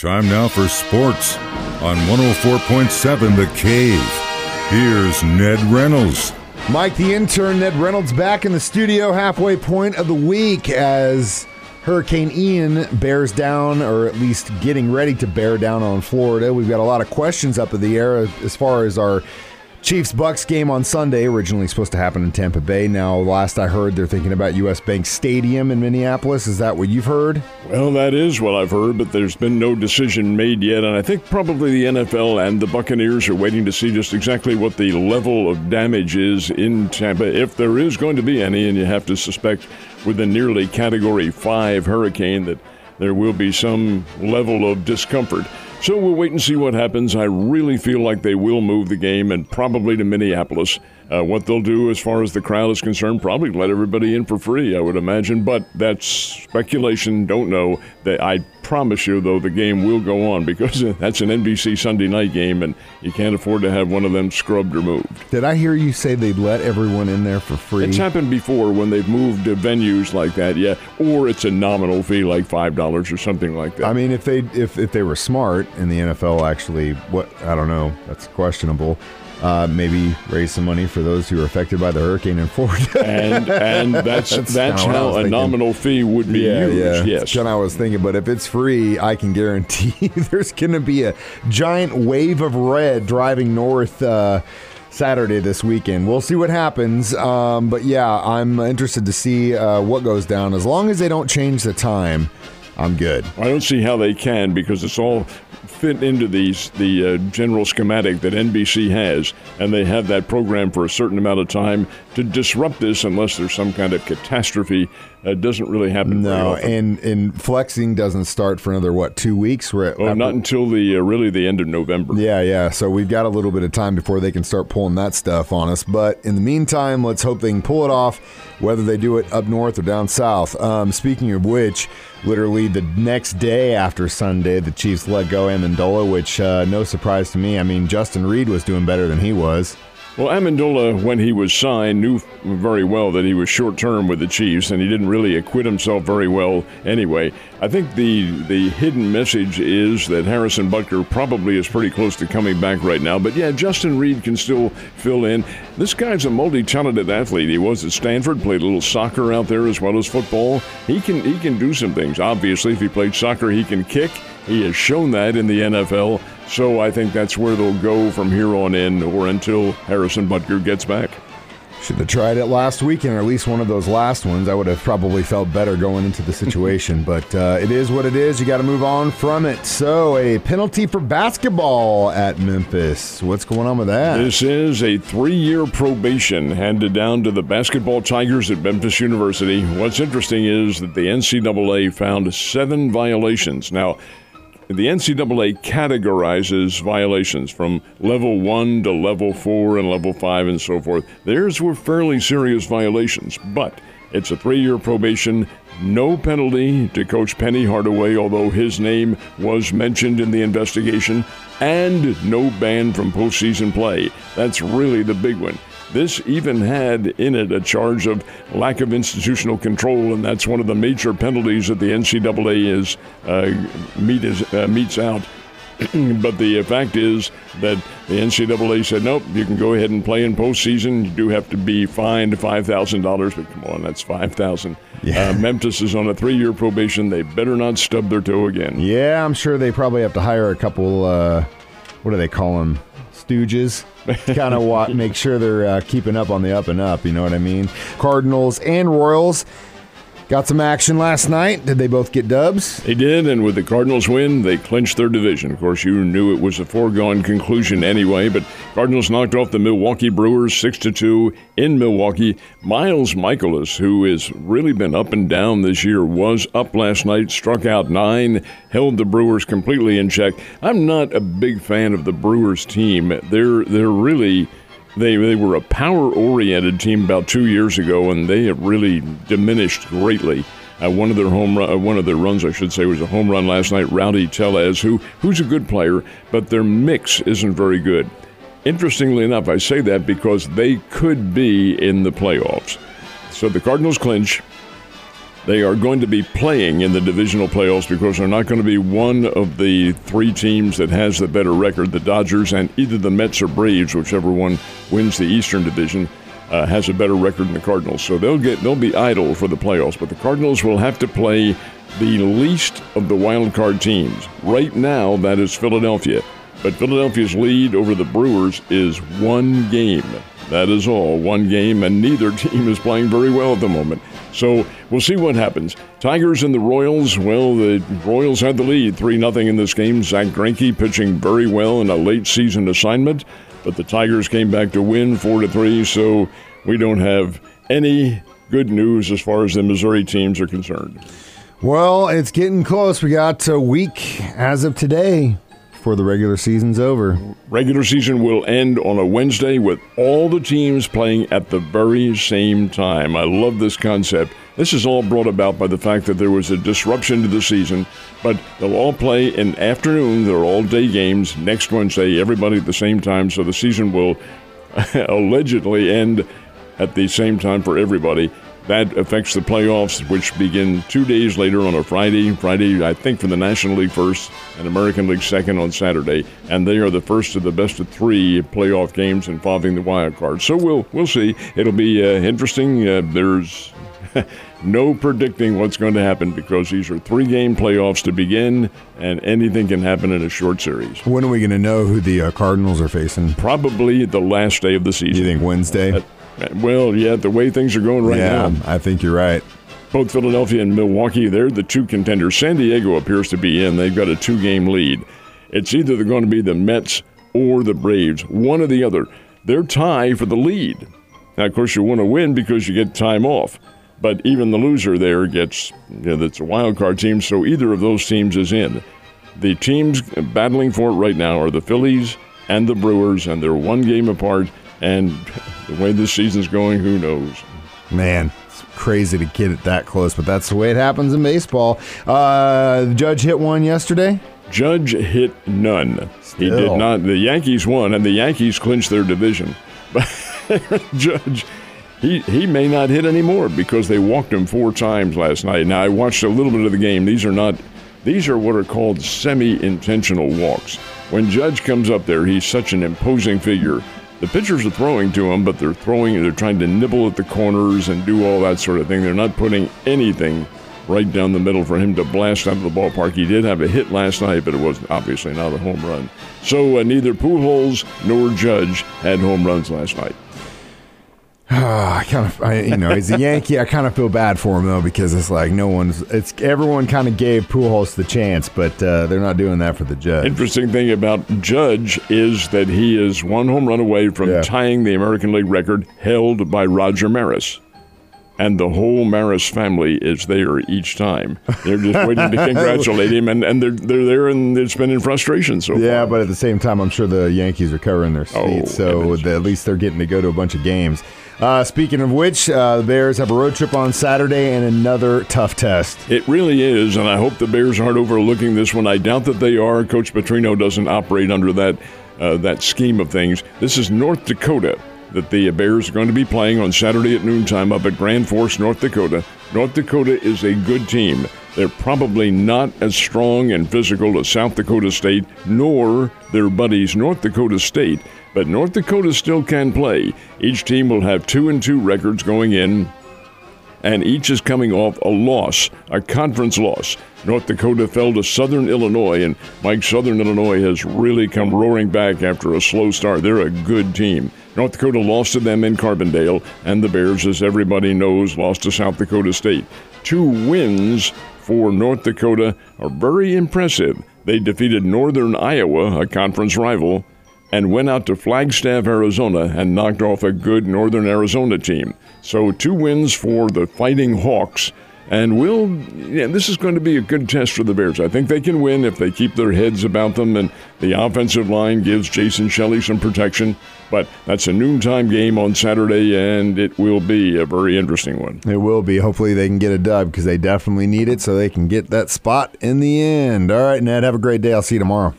Time now for sports on 104.7 The Cave. Here's Ned Reynolds. Mike, the intern, Ned Reynolds, back in the studio, halfway point of the week as Hurricane Ian bears down, or at least getting ready to bear down on Florida. We've got a lot of questions up in the air as far as our Chiefs-Bucks game on Sunday, originally supposed to happen in Tampa Bay. Now, last I heard, they're thinking about U.S. Bank Stadium in Minneapolis. Is that what you've heard? Well, that is what I've heard, but there's been no decision made yet, and I think probably the NFL and the Buccaneers are waiting to see just exactly what the level of damage is in Tampa, if there is going to be any, and you have to suspect with a nearly Category 5 hurricane that there will be some level of discomfort. So we'll wait and see what happens. I really feel like they will move the game and probably to Minneapolis. What they'll do as far as the crowd is concerned, probably let everybody in for free, I would imagine. But that's speculation. Don't know. I promise you, though, the game will go on because that's an NBC Sunday night game, and you can't afford to have one of them scrubbed or moved. Did I hear you say they'd let everyone in there for free? It's happened before when they've moved to venues like that, yeah. Or it's a nominal fee, like $5 or something like that. I mean, if they were smart, and the NFL actually, I don't know, that's questionable. Maybe raise some money for those who are affected by the hurricane in Florida. and that's how a nominal fee would be used. Yeah. Yes. That's what I was thinking, but if it's free, I can guarantee there's going to be a giant wave of red driving north Saturday this weekend. We'll see what happens. But yeah, I'm interested to see what goes down. As long as they don't change the time, I'm good. I don't see how they can because it's all fit into the general schematic that NBC has, and they have that program for a certain amount of time to disrupt this unless there's some kind of catastrophe. It doesn't really happen. No, and flexing doesn't start for another, 2 weeks? Not until the end of November. Yeah, so we've got a little bit of time before they can start pulling that stuff on us. But in the meantime, let's hope they can pull it off, whether they do it up north or down south. Speaking of which, literally the next day after Sunday, the Chiefs let go Amendola, which no surprise to me. I mean, Justin Reed was doing better than he was. Well, Amendola, when he was signed, knew very well that he was short-term with the Chiefs, and he didn't really acquit himself very well anyway. I think the hidden message is that Harrison Butker probably is pretty close to coming back right now. But, yeah, Justin Reed can still fill in. This guy's a multi-talented athlete. He was at Stanford, played a little soccer out there as well as football. He can do some things. Obviously, if he played soccer, he can kick. He has shown that in the NFL, so I think that's where they'll go from here on in or until Harrison Butker gets back. Should have tried it last weekend, or at least one of those last ones. I would have probably felt better going into the situation, but it is what it is. You got to move on from it. So a penalty for basketball at Memphis. What's going on with that? This is a 3-year probation handed down to the basketball Tigers at Memphis University. What's interesting is that the NCAA found 7 violations. Now, the NCAA categorizes violations from level 1 to level 4 and level 5 and so forth. Theirs were fairly serious violations, but it's a 3-year probation, no penalty to Coach Penny Hardaway, although his name was mentioned in the investigation, and no ban from postseason play. That's really the big one. This even had in it a charge of lack of institutional control, and that's one of the major penalties that the NCAA meets out. But the fact is that the NCAA said, nope, you can go ahead and play in postseason. You do have to be fined $5,000, but come on, that's $5,000. Yeah. Memphis is on a 3-year probation. They better not stub their toe again. Yeah, I'm sure they probably have to hire a couple, what do they call them? Stooges, kind of make sure they're keeping up on the up and up, you know what I mean? Cardinals and Royals got some action last night. Did they both get dubs? They did, and with the Cardinals win, they clinched their division. Of course, you knew it was a foregone conclusion anyway, but Cardinals knocked off the Milwaukee Brewers 6-2 in Milwaukee. Miles Michaelis, who has really been up and down this year, was up last night, struck out 9, held the Brewers completely in check. I'm not a big fan of the Brewers team. They're really... They were a power-oriented team about 2 years ago, and they have really diminished greatly. One of their runs, I should say, was a home run last night. Rowdy Tellez, who's a good player, but their mix isn't very good. Interestingly enough, I say that because they could be in the playoffs. So the Cardinals clinch. They are going to be playing in the divisional playoffs because they're not going to be one of the three teams that has the better record. The Dodgers and either the Mets or Braves, whichever one wins the Eastern Division, has a better record than the Cardinals. So they'll be idle for the playoffs. But the Cardinals will have to play the least of the wild card teams. Right now, that is Philadelphia. But Philadelphia's lead over the Brewers is one game. That is all, one game, and neither team is playing very well at the moment. So we'll see what happens. Tigers and the Royals, well, the Royals had the lead 3-0 in this game. Zach Greinke pitching very well in a late-season assignment, but the Tigers came back to win 4-3, so we don't have any good news as far as the Missouri teams are concerned. Well, it's getting close. We got a week as of today before the regular season's over. Regular season will end on a Wednesday with all the teams playing at the very same time. I love this concept. This is all brought about by the fact that there was a disruption to the season, but they'll all play in afternoon. They're all day games next Wednesday, everybody at the same time, so the season will allegedly end at the same time for everybody. That affects the playoffs, which begin 2 days later on a Friday. Friday, I think, for the National League first and American League second on Saturday. And they are the first of the best of three playoff games involving the wild card. So we'll see. It'll be interesting. There's no predicting what's going to happen because these are three-game playoffs to begin, and anything can happen in a short series. When are we going to know who the Cardinals are facing? Probably the last day of the season. You think Wednesday? Well, yeah, the way things are going right now. I think you're right. Both Philadelphia and Milwaukee, they're the two contenders. San Diego appears to be in. They've got a 2-game lead. It's either they're going to be the Mets or the Braves, one or the other. They're tied for the lead. Now, of course, you want to win because you get time off. But even the loser there gets, that's a wild card team, so either of those teams is in. The teams battling for it right now are the Phillies and the Brewers, and they're one game apart. And the way this season's going, who knows? Man, it's crazy to get it that close, but that's the way it happens in baseball. The Judge hit one yesterday? Judge hit none. Still. He did not. The Yankees won, and the Yankees clinched their division. But Judge, he may not hit anymore because they walked him 4 times last night. Now, I watched a little bit of the game. These are what are called semi-intentional walks. When Judge comes up there, he's such an imposing figure. The pitchers are throwing to him, but they're trying to nibble at the corners and do all that sort of thing. They're not putting anything right down the middle for him to blast out of the ballpark. He did have a hit last night, but it was obviously not a home run. So neither Pujols nor Judge had home runs last night. He's a Yankee. I kind of feel bad for him though, because it's like everyone kind of gave Pujols the chance, but they're not doing that for the Judge. Interesting thing about Judge is that he is one home run away from tying the American League record held by Roger Maris, and the whole Maris family is there each time. They're just waiting to congratulate him, and they're there, and it's been in frustration so far. Yeah, but at the same time, I'm sure the Yankees are covering their seats, so at least they're getting to go to a bunch of games. Speaking of which, the Bears have a road trip on Saturday and another tough test. It really is, and I hope the Bears aren't overlooking this one. I doubt that they are. Coach Petrino doesn't operate under that scheme of things. This is North Dakota that the Bears are going to be playing on Saturday at noontime up at Grand Forks, North Dakota. North Dakota is a good team. They're probably not as strong and physical as South Dakota State, nor their buddies North Dakota State. But North Dakota still can play. Each team will have 2-2 records going in, and each is coming off a loss, a conference loss. North Dakota fell to Southern Illinois, and Southern Illinois has really come roaring back after a slow start. They're a good team. North Dakota lost to them in Carbondale, and the Bears, as everybody knows, lost to South Dakota State. 2 wins for North Dakota are very impressive. They defeated Northern Iowa, a conference rival, and went out to Flagstaff, Arizona, and knocked off a good Northern Arizona team. So 2 wins for the Fighting Hawks. And this is going to be a good test for the Bears. I think they can win if they keep their heads about them, and the offensive line gives Jason Shelley some protection. But that's a noontime game on Saturday, and it will be a very interesting one. It will be. Hopefully they can get a dub because they definitely need it so they can get that spot in the end. All right, Ned, have a great day. I'll see you tomorrow.